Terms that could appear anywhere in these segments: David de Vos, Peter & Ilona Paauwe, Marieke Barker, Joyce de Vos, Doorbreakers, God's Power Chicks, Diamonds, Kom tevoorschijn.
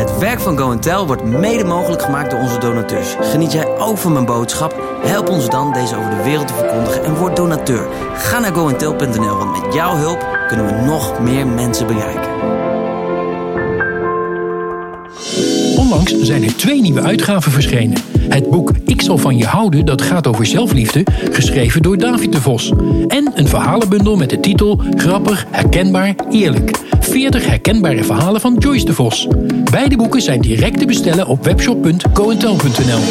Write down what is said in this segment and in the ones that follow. Het werk van Go & Tell wordt mede mogelijk gemaakt door onze donateurs. Geniet jij ook van mijn boodschap? Help ons dan deze over de wereld te verkondigen en word donateur. Ga naar goandtell.nl, want met jouw hulp kunnen we nog meer mensen bereiken. Onlangs zijn er 2 nieuwe uitgaven verschenen. Het boek Ik zal van je houden, dat gaat over zelfliefde, geschreven door David de Vos. En een verhalenbundel met de titel Grappig, herkenbaar, eerlijk. 40 herkenbare verhalen van Joyce de Vos. Beide boeken zijn direct te bestellen op webshop.goandtell.nl.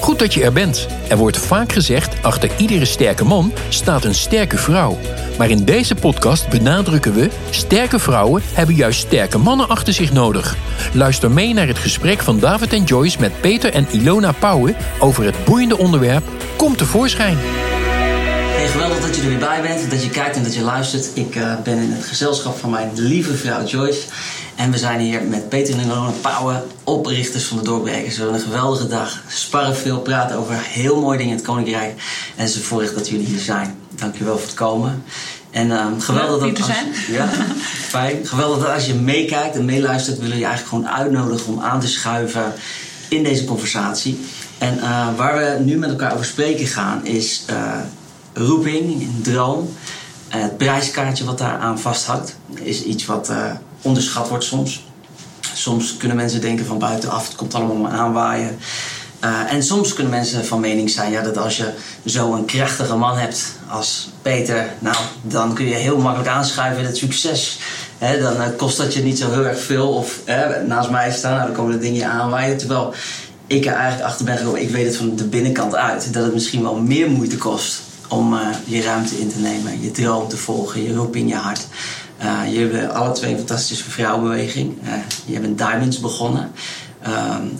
Goed dat je er bent. Er wordt vaak gezegd, achter iedere sterke man staat een sterke vrouw. Maar in deze podcast benadrukken we, sterke vrouwen hebben juist sterke mannen achter zich nodig. Luister mee naar het gesprek van David en Joyce met Peter en Ilona Paauwe over het boeiende onderwerp Kom tevoorschijn. Hey, geweldig dat je er weer bij bent, dat je kijkt en dat je luistert. Ik ben in het gezelschap van mijn lieve vrouw Joyce. En we zijn hier met Peter en Ilona Paauwe, oprichters van de Doorbreakers. We hebben een geweldige dag. Sparren veel, praten over heel mooie dingen in het Koninkrijk. En het is een voorrecht dat jullie hier zijn. Dankjewel voor het komen. En geweldig dat als je, fijn. Geweldig dat als je meekijkt en meeluistert, willen we je eigenlijk gewoon uitnodigen om aan te schuiven in deze conversatie. En waar we nu met elkaar over spreken gaan is roeping, een droom. Het prijskaartje wat daaraan vasthangt is iets wat onderschat wordt soms. Soms kunnen mensen denken van buitenaf, het komt allemaal maar aanwaaien. En soms kunnen mensen van mening zijn dat als je zo'n krachtige man hebt als Peter, nou, dan kun je heel makkelijk aanschuiven in het succes. He, dan kost dat je niet zo heel erg veel. Of naast mij staan, dan komen de dingen aanwaaien. Terwijl ik er eigenlijk achter ben gekomen, ik weet het van de binnenkant uit, dat het misschien wel meer moeite kost om je ruimte in te nemen, je droom te volgen, je roeping, je hart. Jullie hebben alle twee een fantastische vrouwenbeweging. Je bent Diamonds begonnen.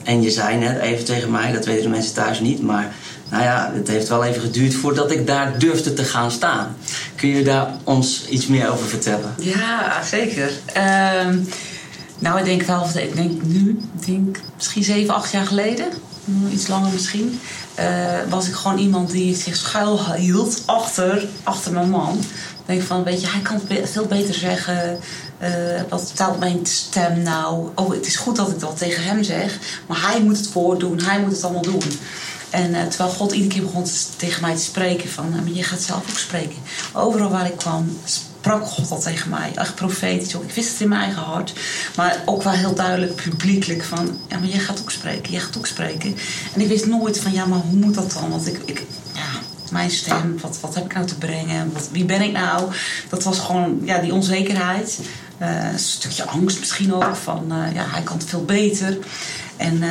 En je zei net even tegen mij, dat weten de mensen thuis niet, maar nou ja, het heeft wel even geduurd voordat ik daar durfde te gaan staan. Kun je daar ons iets meer over vertellen? Ja, zeker. Nou, ik denk misschien 7-8 jaar geleden, iets langer misschien, was ik gewoon iemand die zich schuil hield achter mijn man. Ik denk van, weet je, hij kan het veel beter zeggen. Wat betaalt mijn stem nou? Oh, het is goed dat ik dat tegen hem zeg. Maar hij moet het voordoen. Hij moet het allemaal doen. En terwijl God iedere keer begon tegen mij te spreken van, maar je gaat zelf ook spreken. Overal waar ik kwam, sprak God al tegen mij. Echt profetisch ook. Ik wist het in mijn eigen hart. Maar ook wel heel duidelijk, publiekelijk van, ja, maar jij gaat ook spreken. Jij gaat ook spreken. En ik wist nooit van, ja, maar hoe moet dat dan? Want mijn stem, wat heb ik nou te brengen? Wie ben ik nou? Dat was gewoon die onzekerheid. Een stukje angst misschien ook. Van hij kan het veel beter. En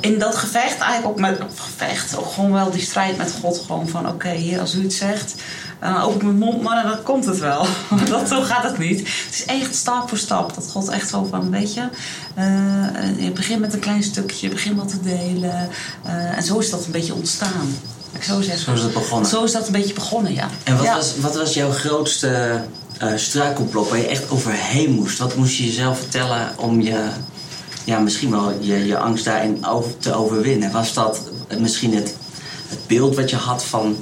in dat gevecht, eigenlijk ook met gevecht, ook gewoon wel die strijd met God. Gewoon van oké, Heer, als u het zegt, open mijn mond, maar dan komt het wel. Zo gaat het niet. Het is echt stap voor stap. Dat God echt zo van, weet je, je begint met een klein stukje, je begint wat te delen. En zo is dat een beetje ontstaan. Ik zou zeggen, zo is dat begonnen. Zo is dat een beetje begonnen, ja. En wat was jouw grootste struikelblok waar je echt overheen moest? Wat moest je jezelf vertellen om je, misschien wel je angst daarin te overwinnen? Was dat misschien het beeld wat je had van,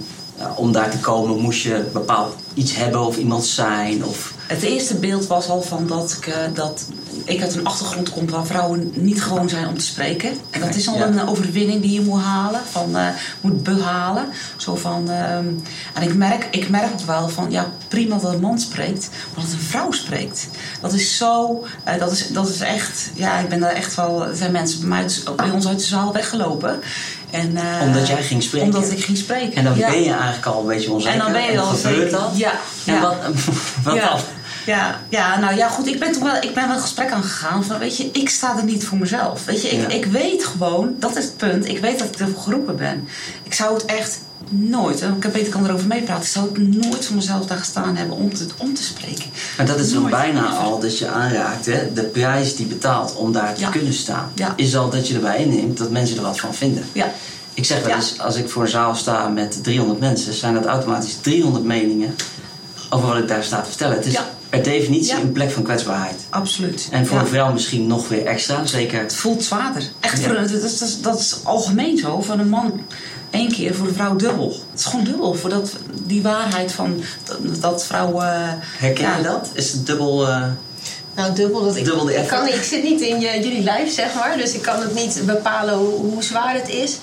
om daar te komen moest je bepaald iets hebben of iemand zijn? Of... Het eerste beeld was al van dat ik uit een achtergrond kom waar vrouwen niet gewoon zijn om te spreken. En dat is al een overwinning die je moet halen, moet behalen. Zo van, en ik merk ook wel van, ja, prima dat een man spreekt, maar dat een vrouw spreekt. Dat is zo, dat is echt, ja, ik ben daar echt wel, er zijn mensen bij ons uit de zaal weggelopen. En, omdat jij ging spreken? Omdat ik ging spreken. En dan ben je eigenlijk al een beetje onzeker. En dan ben je al onzeker. Ja. En wat dan? Goed, ik ben wel een gesprek aangegaan van, weet je, ik sta er niet voor mezelf. Weet je, ik weet gewoon, dat is het punt, ik weet dat ik ervoor geroepen ben. Ik zou het echt nooit, en Peter kan erover meepraten, ik zou het nooit voor mezelf daar gestaan hebben om te spreken. Maar dat is dan bijna al dat je aanraakt, hè? De prijs die betaalt om daar te kunnen staan, is al dat je erbij inneemt dat mensen er wat van vinden. Ja. Ik zeg wel eens, als ik voor een zaal sta met 300 mensen, zijn dat automatisch 300 meningen over wat ik daar sta te vertellen. Het is per definitie een plek van kwetsbaarheid. Absoluut. En voor een vrouw misschien nog weer extra, zeker. Het voelt zwaarder. Echt, dat is algemeen zo. Van een man 1 keer, voor een vrouw dubbel. Het is gewoon dubbel. Voor die waarheid van dat vrouw... Herken je dat? Is het dubbel... Nou, dubbel. Dat ik zit niet in jullie lijf, zeg maar. Dus ik kan het niet bepalen hoe zwaar het is.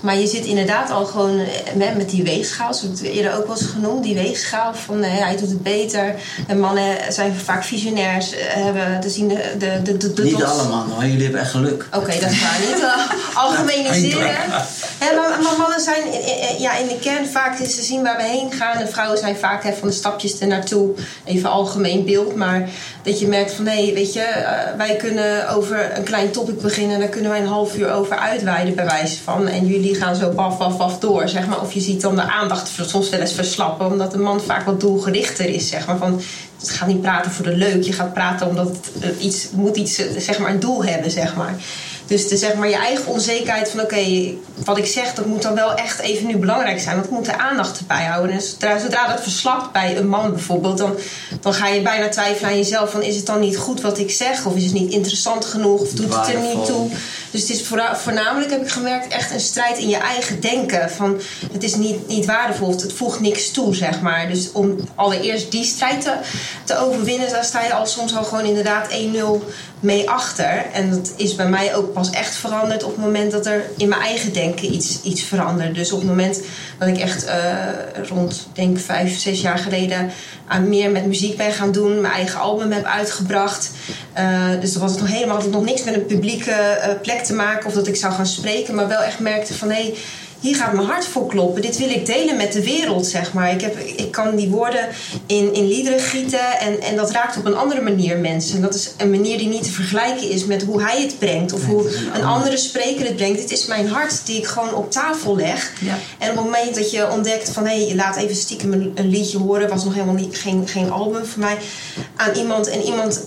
Maar je zit inderdaad al gewoon met die weegschaal. Zoals ik het eerder ook wel eens genoemd. Die weegschaal van hij doet het beter. En mannen zijn vaak visionairs. Niet allemaal hoor. Jullie hebben echt geluk. Oké, dat is waar. Niet algemeniseren. Maar mannen zijn in de kern vaak is te zien waar we heen gaan. En vrouwen zijn vaak van de stapjes ernaartoe. Even algemeen beeld. Maar dat je merkt van wij kunnen over een klein topic beginnen. En daar kunnen wij een half uur over uitweiden bij wijze van. En jullie gaan zo baf door, zeg maar. Of je ziet dan de aandacht soms wel eens verslappen, omdat een man vaak wat doelgerichter is, zeg maar. Van, je gaat niet praten voor de leuk, je gaat praten omdat het iets, zeg maar, een doel hebben, zeg maar. Dus zeg maar, je eigen onzekerheid van wat ik zeg, dat moet dan wel echt even nu belangrijk zijn. Want ik moet de aandacht erbij houden. En zodra dat verslapt bij een man bijvoorbeeld, dan ga je bijna twijfelen aan jezelf. Van, is het dan niet goed wat ik zeg? Of is het niet interessant genoeg? Of doet het er niet toe? Dus het is voornamelijk, heb ik gemerkt, echt een strijd in je eigen denken. Van, het is niet waardevol of het voegt niks toe, zeg maar. Dus om allereerst die strijd te overwinnen, daar sta je al soms al gewoon inderdaad 1-0 mee achter. En dat is bij mij ook pas echt veranderd op het moment dat er in mijn eigen denken iets verandert. Dus op het moment dat ik echt rond 5-6 jaar geleden aan meer met muziek ben gaan doen, mijn eigen album heb uitgebracht. Dus dat was had ik nog niks met een publieke plek te maken of dat ik zou gaan spreken, maar wel echt merkte van hier gaat mijn hart voor kloppen. Dit wil ik delen met de wereld, zeg maar. Ik kan die woorden in liederen gieten. En dat raakt op een andere manier mensen. En dat is een manier die niet te vergelijken is met hoe hij het brengt. Of hoe een andere spreker het brengt. Dit is mijn hart die ik gewoon op tafel leg. Ja. En op het moment dat je ontdekt van... je laat even stiekem een liedje horen. Was nog helemaal geen album voor mij. Aan iemand. En iemand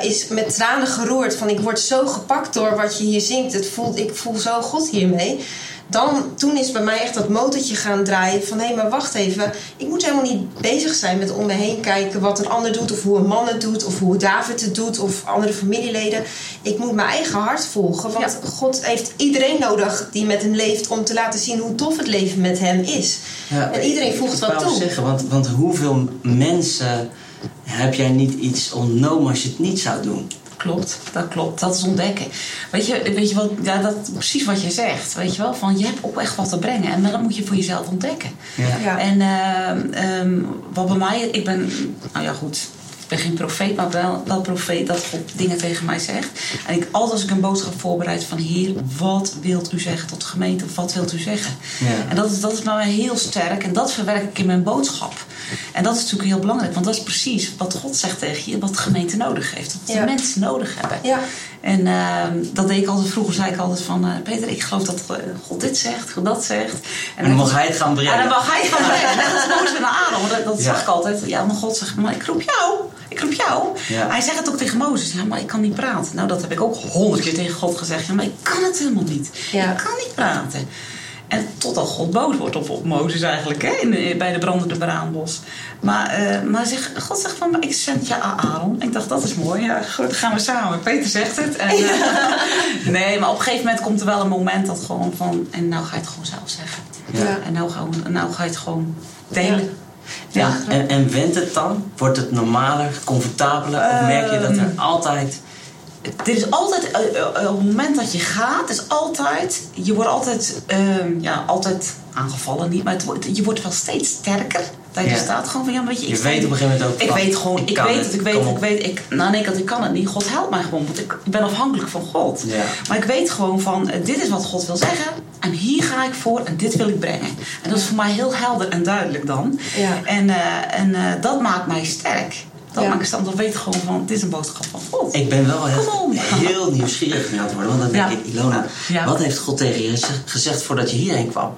is met tranen geroerd. Van, ik word zo gepakt door wat je hier zingt. Ik voel zo God hiermee. Toen is bij mij echt dat motortje gaan draaien van maar wacht even. Ik moet helemaal niet bezig zijn met om me heen kijken wat een ander doet of hoe een man het doet of hoe David het doet of andere familieleden. Ik moet mijn eigen hart volgen, want God heeft iedereen nodig die met hem leeft om te laten zien hoe tof het leven met hem is. Ja, en iedereen voegt wat toe. Zeggen, want hoeveel mensen heb jij niet iets ontnomen als je het niet zou doen? Klopt, dat is ontdekken. Weet je wat, precies wat je zegt. Weet je wel, van je hebt ook echt wat te brengen. En dat moet je voor jezelf ontdekken. Ja. Ja. En wat bij mij, ik ben geen profeet, maar wel dat profeet dat God dingen tegen mij zegt. En als ik een boodschap voorbereid van... Heer, wat wilt u zeggen tot de gemeente? Wat wilt u zeggen? Ja. En dat is bij mij heel sterk. En dat verwerk ik in mijn boodschap. En dat is natuurlijk heel belangrijk. Want dat is precies wat God zegt tegen je. Wat de gemeente nodig heeft. Wat de mensen nodig hebben. Ja. En dat deed ik altijd. Vroeger zei ik altijd van... Peter, ik geloof dat God dit zegt, God dat zegt. En dan mag hij het gaan brengen. En dan mag hij het gaan brengen. Net als Mozes en Adam. Dat zag ik altijd. Ja, maar God zegt, maar ik roep jou. Ik roep jou. Ja. Hij zegt het ook tegen Mozes. Ja, maar ik kan niet praten. Nou, dat heb ik ook 100 keer tegen God gezegd. Ja, maar ik kan het helemaal niet. Ja. Ik kan niet praten. En totdat God boos wordt op Mozes eigenlijk. Hè? Bij de brandende braambos. Maar God zegt van... Ik zend je aan Aaron. Ik dacht, dat is mooi. Ja, goed, dan gaan we samen. Peter zegt het. En, nee, maar op een gegeven moment komt er wel een moment dat gewoon van... En nou ga je het gewoon zelf zeggen. Ja. En nou ga je het gewoon delen. Ja. Ja, en wendt het dan? Wordt het normaler, comfortabeler? Of merk je dat er altijd... Dit is altijd, op het moment dat je gaat, is altijd... Je wordt altijd aangevallen, niet, maar je wordt wel steeds sterker. Dat je staat gewoon van, je weet op een gegeven moment ook... Ik kan het niet. God helpt mij gewoon, want ik ben afhankelijk van God. Ja. Maar ik weet gewoon van, dit is wat God wil zeggen... En hier ga ik voor en dit wil ik brengen. En dat is voor mij heel helder en duidelijk dan. Ja. En dat maakt mij sterk. Dat maakt me sterk. Dan weet ik gewoon van, dit is een boodschap van God. Ik ben wel heel nieuwsgierig naar het worden. Want dan denk ik, Ilona, wat heeft God tegen je gezegd voordat je hierheen kwam?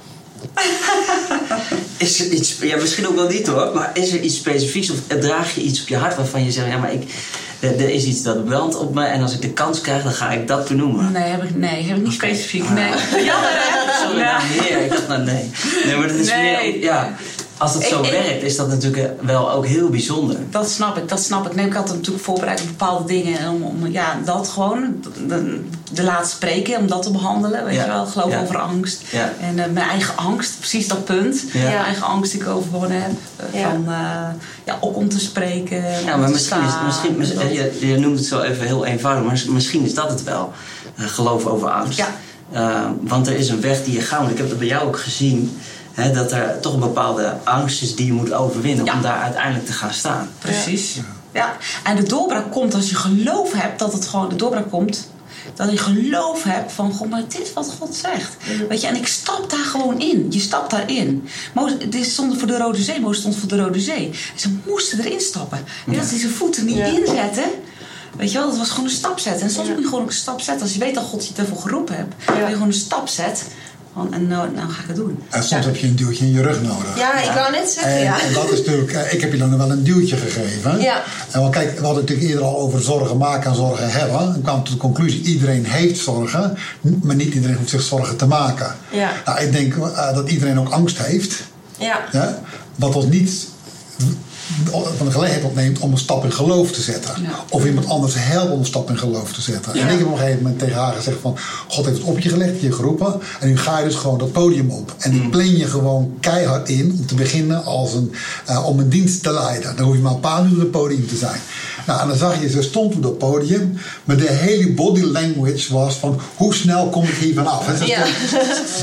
Is er iets, misschien ook wel niet hoor, maar is er iets specifieks of draag je iets op je hart waarvan je zegt, er is iets dat brandt op me en als ik de kans krijg, dan ga ik dat benoemen? Nee, heb ik niet specifiek. Nee. Jammer hè? Sorry, nee, ik dacht, nee. Nee, maar dat is meer... Ja. Als het zo werkt, is dat natuurlijk wel ook heel bijzonder. Dat snap ik, dat snap ik. Nee, ik had hem natuurlijk voorbereid op bepaalde dingen. Om dat gewoon, de laat spreken, om dat te behandelen. Weet je wel, geloof over angst. Ja. En mijn eigen angst, precies dat punt. Ja. Mijn eigen angst die ik overwonnen heb. Ook om te spreken, misschien je noemt het zo even heel eenvoudig, maar misschien is dat het wel. Geloof over angst. Ja. Want er is een weg die je gaat. Ik heb dat bij jou ook gezien. Hè, dat er toch een bepaalde angst is die je moet overwinnen om daar uiteindelijk te gaan staan. Precies. Ja. Ja. En de doorbraak komt als je geloof hebt dat het gewoon de doorbraak komt. Dat je geloof hebt van God, maar dit is wat God zegt. Ja. Weet je, en ik stap daar gewoon in. Je stapt daarin. Mozes stond voor de Rode Zee. En ze moesten erin stappen. En dat ze zijn voeten niet inzetten. Weet je wel, dat was gewoon een stap zetten. En soms moet je gewoon een stap zetten. Als je weet dat God je daarvoor geroepen hebt. Dan je gewoon een stap zet. En nou ga ik het doen. En soms heb je een duwtje in je rug nodig. Ja, ik wou net zeggen, En dat is natuurlijk... Ik heb je dan wel een duwtje gegeven. Ja. En wel, kijk, we hadden het natuurlijk eerder al over zorgen maken en zorgen hebben. Ik kwam tot de conclusie, iedereen heeft zorgen. Maar niet iedereen hoeft zich zorgen te maken. Ja. Nou, ik denk dat iedereen ook angst heeft. Ja. Ja? Wat ons niet... van de gelegenheid opneemt om een stap in geloof te zetten. Ja. Of iemand anders helpt om een stap in geloof te zetten. Ja. En ik heb op een gegeven moment tegen haar gezegd van... God heeft het op je gelegd, je geroepen. En nu ga je dus gewoon dat podium op. En die plan je gewoon keihard in om te beginnen als om een dienst te leiden. Dan hoef je maar een paar uur op het podium te zijn. Nou, en dan zag je, ze stond op dat podium. Maar de hele body language was van... Hoe snel kom ik hier vanaf? Ze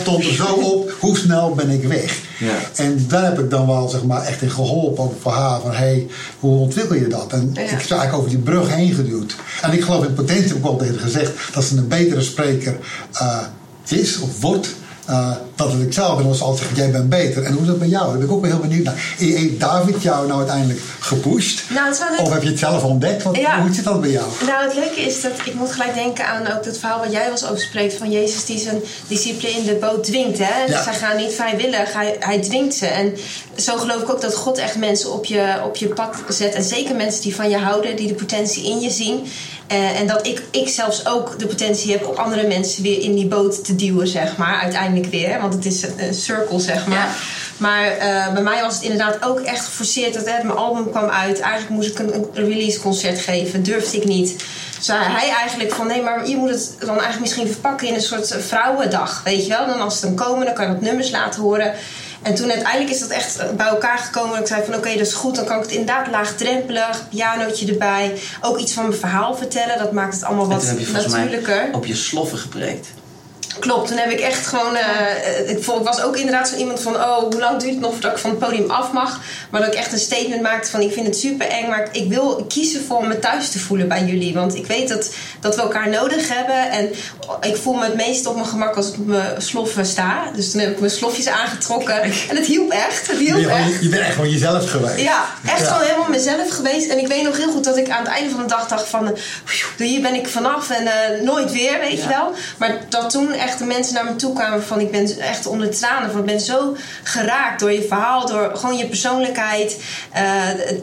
stond er zo op. Hoe snel ben ik weg? Ja. En daar heb ik dan wel zeg maar, echt in geholpen. Ook voor haar. Van hoe ontwikkel je dat? En ik heb ze eigenlijk over die brug heen geduwd. En ik geloof in potentie, heb ik al tegen gezegd, dat ze een betere spreker is of wordt. Dat het ik zelf ben. Als ze altijd zeggen, jij bent beter. En hoe is dat bij jou? Daar ben ik ook wel heel benieuwd naar. Heeft David jou nou uiteindelijk gepusht? Nou, of heb je het zelf ontdekt? Hoe zit dat bij jou? Nou, het leuke is dat ik moet gelijk denken aan ook dat verhaal wat jij was over spreekt. Van Jezus die zijn discipelen in de boot dwingt. Hè? Dus zij gaan niet vrijwillig. Hij dwingt ze. En zo geloof ik ook dat God echt mensen op je pad zet. En zeker mensen die van je houden. Die de potentie in je zien. En dat ik zelfs ook de potentie heb om andere mensen weer in die boot te duwen, zeg maar. Uiteindelijk weer, want het is een cirkel, zeg maar. Ja. Maar bij mij was het inderdaad ook echt geforceerd. Dat mijn album kwam uit. Eigenlijk moest ik een releaseconcert geven. Durfde ik niet. Dus hij eigenlijk van... Nee, maar je moet het dan eigenlijk misschien verpakken in een soort vrouwendag. Weet je wel? Dan als ze dan komen, dan kan je wat nummers laten horen. En toen uiteindelijk is dat echt bij elkaar gekomen. En ik zei van oké, dat is goed. Dan kan ik het inderdaad laagdrempelig. Pianootje erbij. Ook iets van mijn verhaal vertellen. Dat maakt het allemaal wat natuurlijker. Op je sloffen gepreekt. Klopt, toen heb ik echt gewoon... ik was ook inderdaad zo iemand van... hoe lang duurt het nog voordat ik van het podium af mag? Maar dat ik echt een statement maakte van... ik vind het super eng, maar ik wil kiezen voor me thuis te voelen bij jullie. Want ik weet dat we elkaar nodig hebben. En ik voel me het meest op mijn gemak als ik op mijn sloffen sta. Dus toen heb ik mijn slofjes aangetrokken. En het hielp echt. Je bent echt gewoon jezelf geweest. Ja, echt gewoon helemaal mezelf geweest. En ik weet nog heel goed dat ik aan het einde van de dag dacht van... hier ben ik vanaf en nooit weer, weet je wel. Maar dat toen... echt de mensen naar me toe kwamen van ik ben echt onder tranen van ik ben zo geraakt door je verhaal, door gewoon je persoonlijkheid,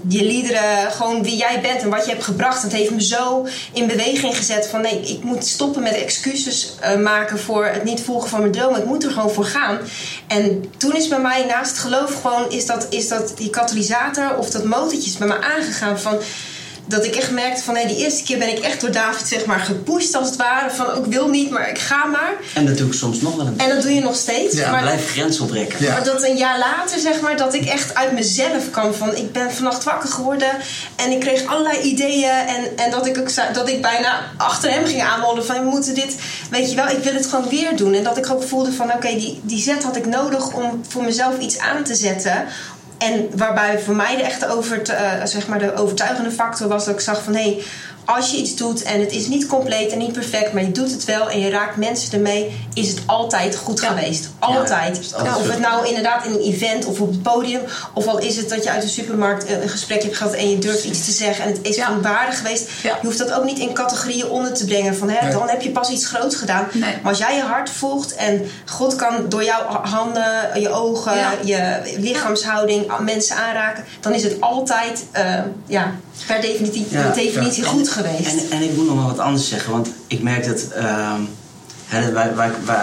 je liederen, gewoon wie jij bent en wat je hebt gebracht. Het heeft me zo in beweging gezet van nee, ik moet stoppen met excuses maken voor het niet volgen van mijn droom. Ik moet er gewoon voor gaan. En toen is bij mij naast het geloof gewoon is dat die katalysator of dat motortje is bij me aangegaan van dat ik echt merkte van, die eerste keer ben ik echt door David zeg maar gepusht als het ware. Van, ik wil niet, maar ik ga maar. En dat doe ik soms nog wel een beetje. En dat doe je nog steeds. Ja, maar blijf grenzen opbrekken. Ja. Maar dat een jaar later zeg maar, dat ik echt uit mezelf kwam. Van, ik ben vannacht wakker geworden en ik kreeg allerlei ideeën. En dat ik bijna achter hem ging aanrollen van, we moeten dit, weet je wel, ik wil het gewoon weer doen. En dat ik ook voelde van, die zet had ik nodig om voor mezelf iets aan te zetten. En waarbij voor mij de echte de overtuigende factor was dat ik zag van... als je iets doet en het is niet compleet en niet perfect... maar je doet het wel en je raakt mensen ermee... is het altijd goed geweest. Altijd. Ja, of het nou inderdaad in een event of op het podium... of al is het dat je uit de supermarkt een gesprek hebt gehad... en je durft iets te zeggen en het is gewoon waardig geweest... Ja. Je hoeft dat ook niet in categorieën onder te brengen... van dan heb je pas iets groots gedaan. Nee. Maar als jij je hart volgt en God kan door jouw handen, je ogen... je lichaamshouding mensen aanraken... dan is het altijd per definitie goed geweest. En ik moet nog wel wat anders zeggen, want ik merk dat He,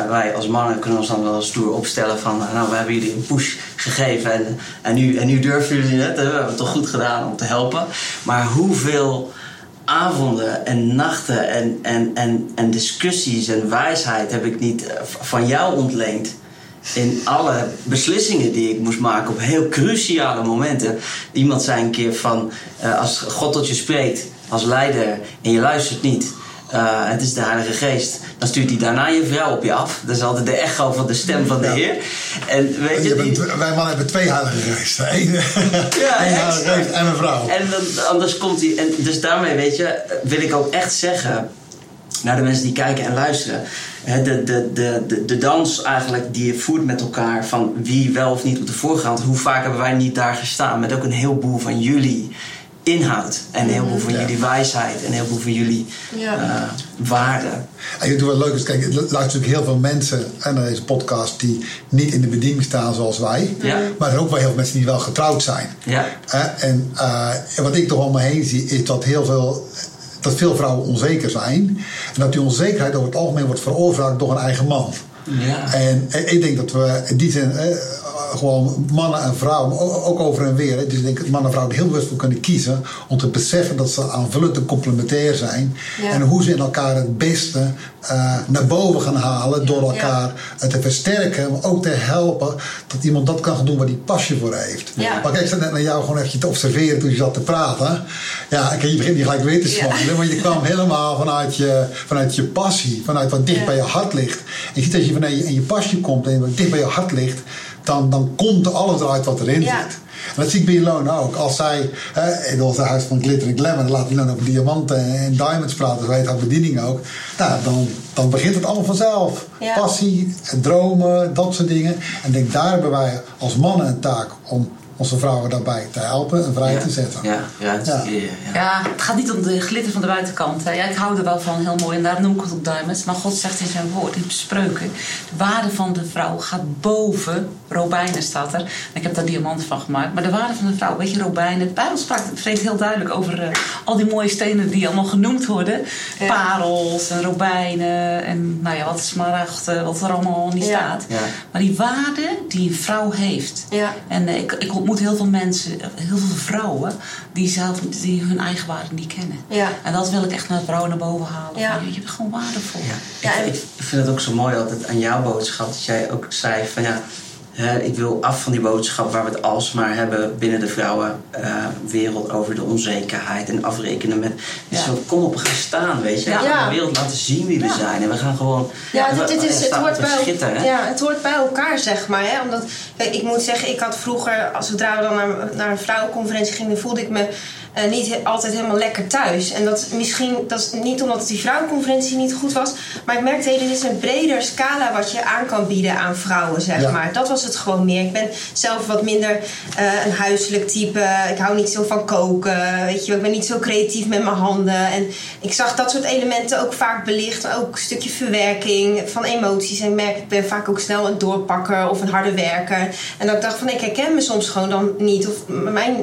wij als mannen kunnen ons dan wel stoer opstellen van... nou, we hebben jullie een push gegeven en nu durven jullie het. He, we hebben het toch goed gedaan om te helpen. Maar hoeveel avonden en nachten en discussies en wijsheid heb ik niet van jou ontleend... in alle beslissingen die ik moest maken op heel cruciale momenten. Iemand zei een keer van... als God tot je spreekt als leider en je luistert niet... het is de Heilige Geest. Dan stuurt hij daarna je vrouw op je af. Dat is altijd de echo van de stem van de Heer. En weet je die... Wij mannen hebben twee Heilige Geesten. Eén Heilige Geest en een vrouw. En dan, anders komt hij... En dus daarmee, weet je, wil ik ook echt zeggen... naar de mensen die kijken en luisteren. De dans eigenlijk die je voert met elkaar... van wie wel of niet op de voorgrond. Hoe vaak hebben wij niet daar gestaan... met ook een heleboel van jullie... inhoud en een heleboel van jullie wijsheid en een heleboel van jullie waarden. En wat leuk is, kijk, er luisteren natuurlijk heel veel mensen naar deze podcast die niet in de bediening staan zoals wij, maar er zijn ook wel heel veel mensen die wel getrouwd zijn. Ja. En wat ik toch om me heen zie is dat veel vrouwen onzeker zijn en dat die onzekerheid over het algemeen wordt veroorzaakt door een eigen man. Ja. En ik denk dat we in die zin gewoon mannen en vrouwen ook over en weer. Dus ik denk dat mannen en vrouwen er heel bewust voor kunnen kiezen om te beseffen dat ze aanvullend en complementair zijn. Ja. En hoe ze in elkaar het beste naar boven gaan halen door elkaar te versterken, maar ook te helpen dat iemand dat kan gaan doen waar die passie voor heeft. Ja. Maar kijk, ik zat net naar jou gewoon even te observeren toen je zat te praten. Ja, je begint niet gelijk weer te zwangelen, want je kwam helemaal vanuit je passie, vanuit wat dicht bij je hart ligt. En je ziet dat je vanuit je passie komt en wat dicht bij je hart ligt, dan komt alles eruit wat erin zit. En dat zie ik bij Ilona ook. Als zij in ons huis van Glitter en Glamour... dan laat Ilona over diamanten en diamonds praten. Zo heet haar bediening ook. Nou, dan begint het allemaal vanzelf. Ja. Passie, dromen, dat soort dingen. En ik denk, daar hebben wij als mannen een taak... om onze vrouwen daarbij te helpen en vrij te zetten. Ja, het gaat niet om de glitter van de buitenkant. Hè. Ja, ik hou er wel van, heel mooi. En daar noem ik het op diamonds. Maar God zegt in zijn woord, in Spreuken... de waarde van de vrouw gaat boven... robijnen staat er. En ik heb daar diamanten van gemaakt. Maar de waarde van de vrouw, weet je, robijnen... de Bijbel spreekt heel duidelijk over al die mooie stenen... die allemaal genoemd worden. Ja. Parels en robijnen... en nou ja, wat smaragd, wat er allemaal niet staat. Ja. Maar die waarde die een vrouw heeft. Ja. En ik ontmoet heel veel mensen, heel veel vrouwen... die hun eigen waarde niet kennen. Ja. En dat wil ik echt naar vrouwen naar boven halen. Ja. Je bent gewoon waardevol. Ja. Ja. Ik vind het ook zo mooi altijd aan jouw boodschap... dat jij ook zei van ja... ik wil af van die boodschap waar we het alsmaar hebben... binnen de vrouwenwereld over de onzekerheid en afrekenen met... Dus kom op, gaan staan, weet je. Ja. Ja. De wereld laten zien wie we zijn. En we gaan gewoon... Ja, het hoort bij elkaar, zeg maar. Hè? Omdat, ik moet zeggen, ik had vroeger... zodra we dan naar een vrouwenconferentie gingen... voelde ik me niet altijd helemaal lekker thuis. En dat is niet omdat die vrouwenconferentie niet goed was... maar ik merkte, dit is een breder scala... wat je aan kan bieden aan vrouwen, zeg maar. Dat was het gewoon meer. Ik ben zelf wat minder een huiselijk type. Ik hou niet zo van koken. Weet je, ik ben niet zo creatief met mijn handen. En ik zag dat soort elementen ook vaak belicht. Ook een stukje verwerking van emoties. En ik ben vaak ook snel een doorpakker of een harde werker. En dat ik dacht van, ik herken me soms gewoon dan niet. Of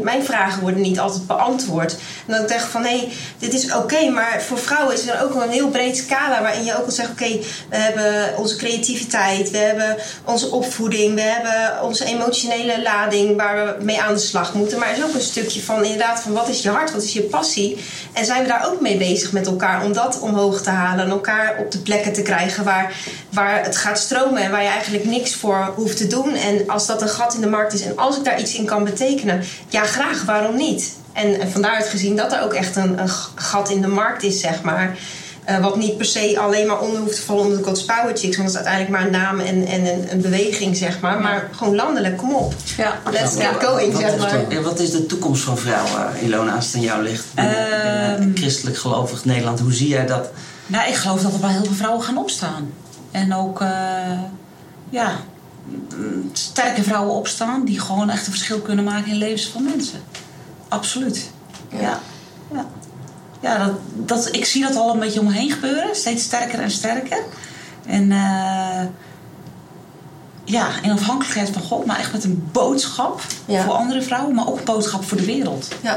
mijn vragen worden niet altijd beantwoord. En dat ik dacht van, hé, dit is oké. Maar voor vrouwen is er ook een heel breed scala. Waarin je ook al zegt, oké, we hebben onze creativiteit. We hebben onze opvoeding. We hebben onze emotionele lading waar we mee aan de slag moeten. Maar er is ook een stukje van inderdaad van wat is je hart, wat is je passie. En zijn we daar ook mee bezig met elkaar om dat omhoog te halen. En elkaar op de plekken te krijgen waar het gaat stromen. En waar je eigenlijk niks voor hoeft te doen. En als dat een gat in de markt is en als ik daar iets in kan betekenen. Ja, graag, waarom niet? En van daaruit gezien dat er ook echt een gat in de markt is, zeg maar. Wat niet per se alleen maar onder hoeft te vallen onder de God's Power Chicks. Want dat is uiteindelijk maar een naam en een beweging, zeg maar. Maar gewoon landelijk, kom op. Ja. Let's get going, zeg maar. Wat is de toekomst van vrouwen, Ilona, als het aan jou ligt? In christelijk gelovig Nederland, hoe zie jij dat? Nou, ik geloof dat er wel heel veel vrouwen gaan opstaan. En ook, sterke vrouwen opstaan... die gewoon echt een verschil kunnen maken in levens van mensen. Absoluut. Ja. Ja, ik zie dat al een beetje om me heen gebeuren. Steeds sterker en sterker. En in afhankelijkheid van God. Maar echt met een boodschap voor andere vrouwen. Maar ook een boodschap voor de wereld. Ja.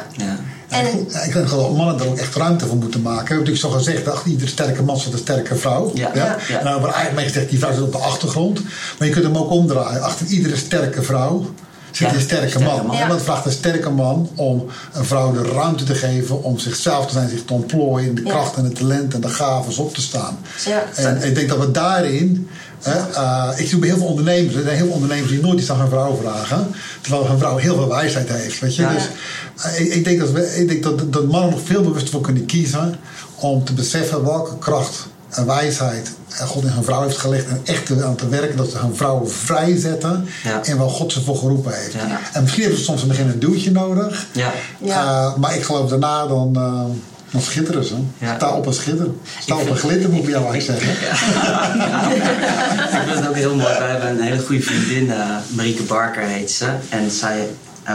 Ik denk dat mannen daar ook echt ruimte voor moeten maken. Want ik zo gezegd dacht, iedere sterke man zit een sterke vrouw. Ja. Ja. Ja. En dan wordt eigenlijk gezegd, die vrouw zit op de achtergrond. Maar je kunt hem ook omdraaien. Achter iedere sterke vrouw zit een sterke man. Ja. En dat vraagt een sterke man om een vrouw de ruimte te geven om zichzelf te zijn, zich te ontplooien, de kracht en het talent en de gaves op te staan. Ja. En ik denk dat we daarin... ik zie bij heel veel ondernemers. Er zijn heel veel ondernemers die nooit iets aan een vrouw vragen. Terwijl een vrouw heel veel wijsheid heeft. Weet je? Ja, ja. Dus ik denk dat mannen nog veel bewuster voor kunnen kiezen. Om te beseffen welke kracht en wijsheid God in zijn vrouw heeft gelegd. En echt aan te werken dat ze hun vrouwen vrijzetten. Ja. In waar God ze voor geroepen heeft. Ja, ja. En misschien hebben ze soms in het begin een duwtje nodig. Ja. Maar ik geloof daarna dan... dan schitteren ze. Ja. Sta op en schitteren. Sta op en glitter, moet ik jou eigenlijk zeggen. Ik vind het ook heel mooi. We hebben een hele goede vriendin, Marieke Barker heet ze. En zij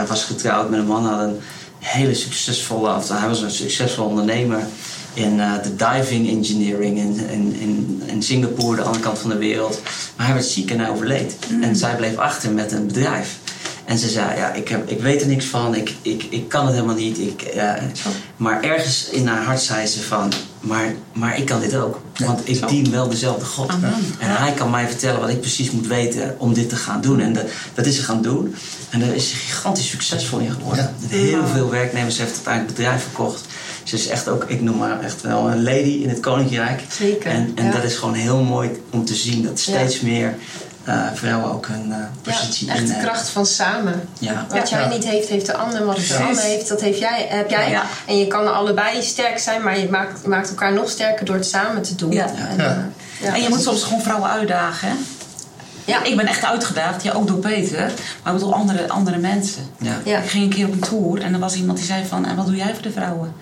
was getrouwd met een man, had een hele succesvolle... Hij was een succesvol ondernemer in de diving engineering in Singapore, de andere kant van de wereld. Maar hij werd ziek en hij overleed. Mm. En zij bleef achter met een bedrijf. En ze zei, ja, ik weet er niks van, ik kan het helemaal niet. Maar ergens in haar hart zei ze van, maar ik kan dit ook. Want ik dien wel dezelfde God. Amen. En hij kan mij vertellen wat ik precies moet weten om dit te gaan doen. En dat is ze gaan doen. En daar is ze gigantisch succesvol in geworden. Ja. Heel veel werknemers heeft uiteindelijk bedrijf verkocht. Ze is echt ook, ik noem haar echt wel een lady in het Koninkrijk. Zeker. En dat is gewoon heel mooi om te zien dat steeds meer... vrouwen ook hun positie echt de kracht van samen. Ja. Wat jij niet heeft, heeft de ander. Wat de ander heeft, dat heb jij. Ja. En je kan allebei sterk zijn, maar je maakt elkaar nog sterker door het samen te doen. Ja. En je moet soms gewoon vrouwen uitdagen, hè? Ja. Ik ben echt uitgedaagd, ook door Peter, maar ook door andere mensen. Ja. Ja. Ik ging een keer op een tour en er was iemand die zei van, en wat doe jij voor de vrouwen?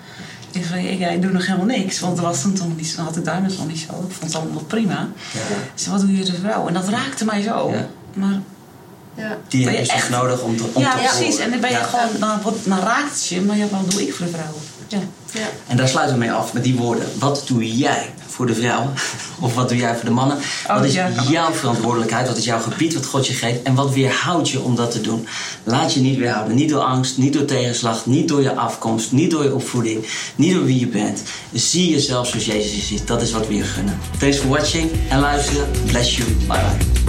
Ik zei, ik doe nog helemaal niks, want er was toen niet, had de Diamonds nog niet zo. Ik vond het allemaal prima. Ja. Dus wat doe je de vrouw? En dat raakte mij zo. Ja. Maar die heb je echt nodig om te horen. Ja, precies. En dan ben je gewoon, dan raakt het je, maar wat doe ik voor de vrouwen? Ja. Ja. En daar sluiten we mee af met die woorden. Wat doe jij voor de vrouwen? Of wat doe jij voor de mannen? Wat is jouw verantwoordelijkheid? Wat is jouw gebied wat God je geeft? En wat weerhoudt je om dat te doen? Laat je niet weerhouden. Niet door angst, niet door tegenslag, niet door je afkomst, niet door je opvoeding, niet door wie je bent. Zie jezelf zoals Jezus je ziet. Dat is wat we je gunnen. Thanks for watching en luisteren. Bless you. Bye bye.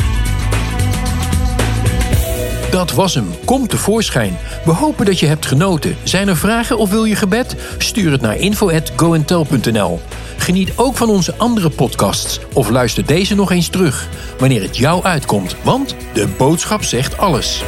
Dat was hem. Kom tevoorschijn. We hopen dat je hebt genoten. Zijn er vragen of wil je gebed? Stuur het naar info@goandtel.nl. Geniet ook van onze andere podcasts of luister deze nog eens terug. Wanneer het jou uitkomt, want de boodschap zegt alles.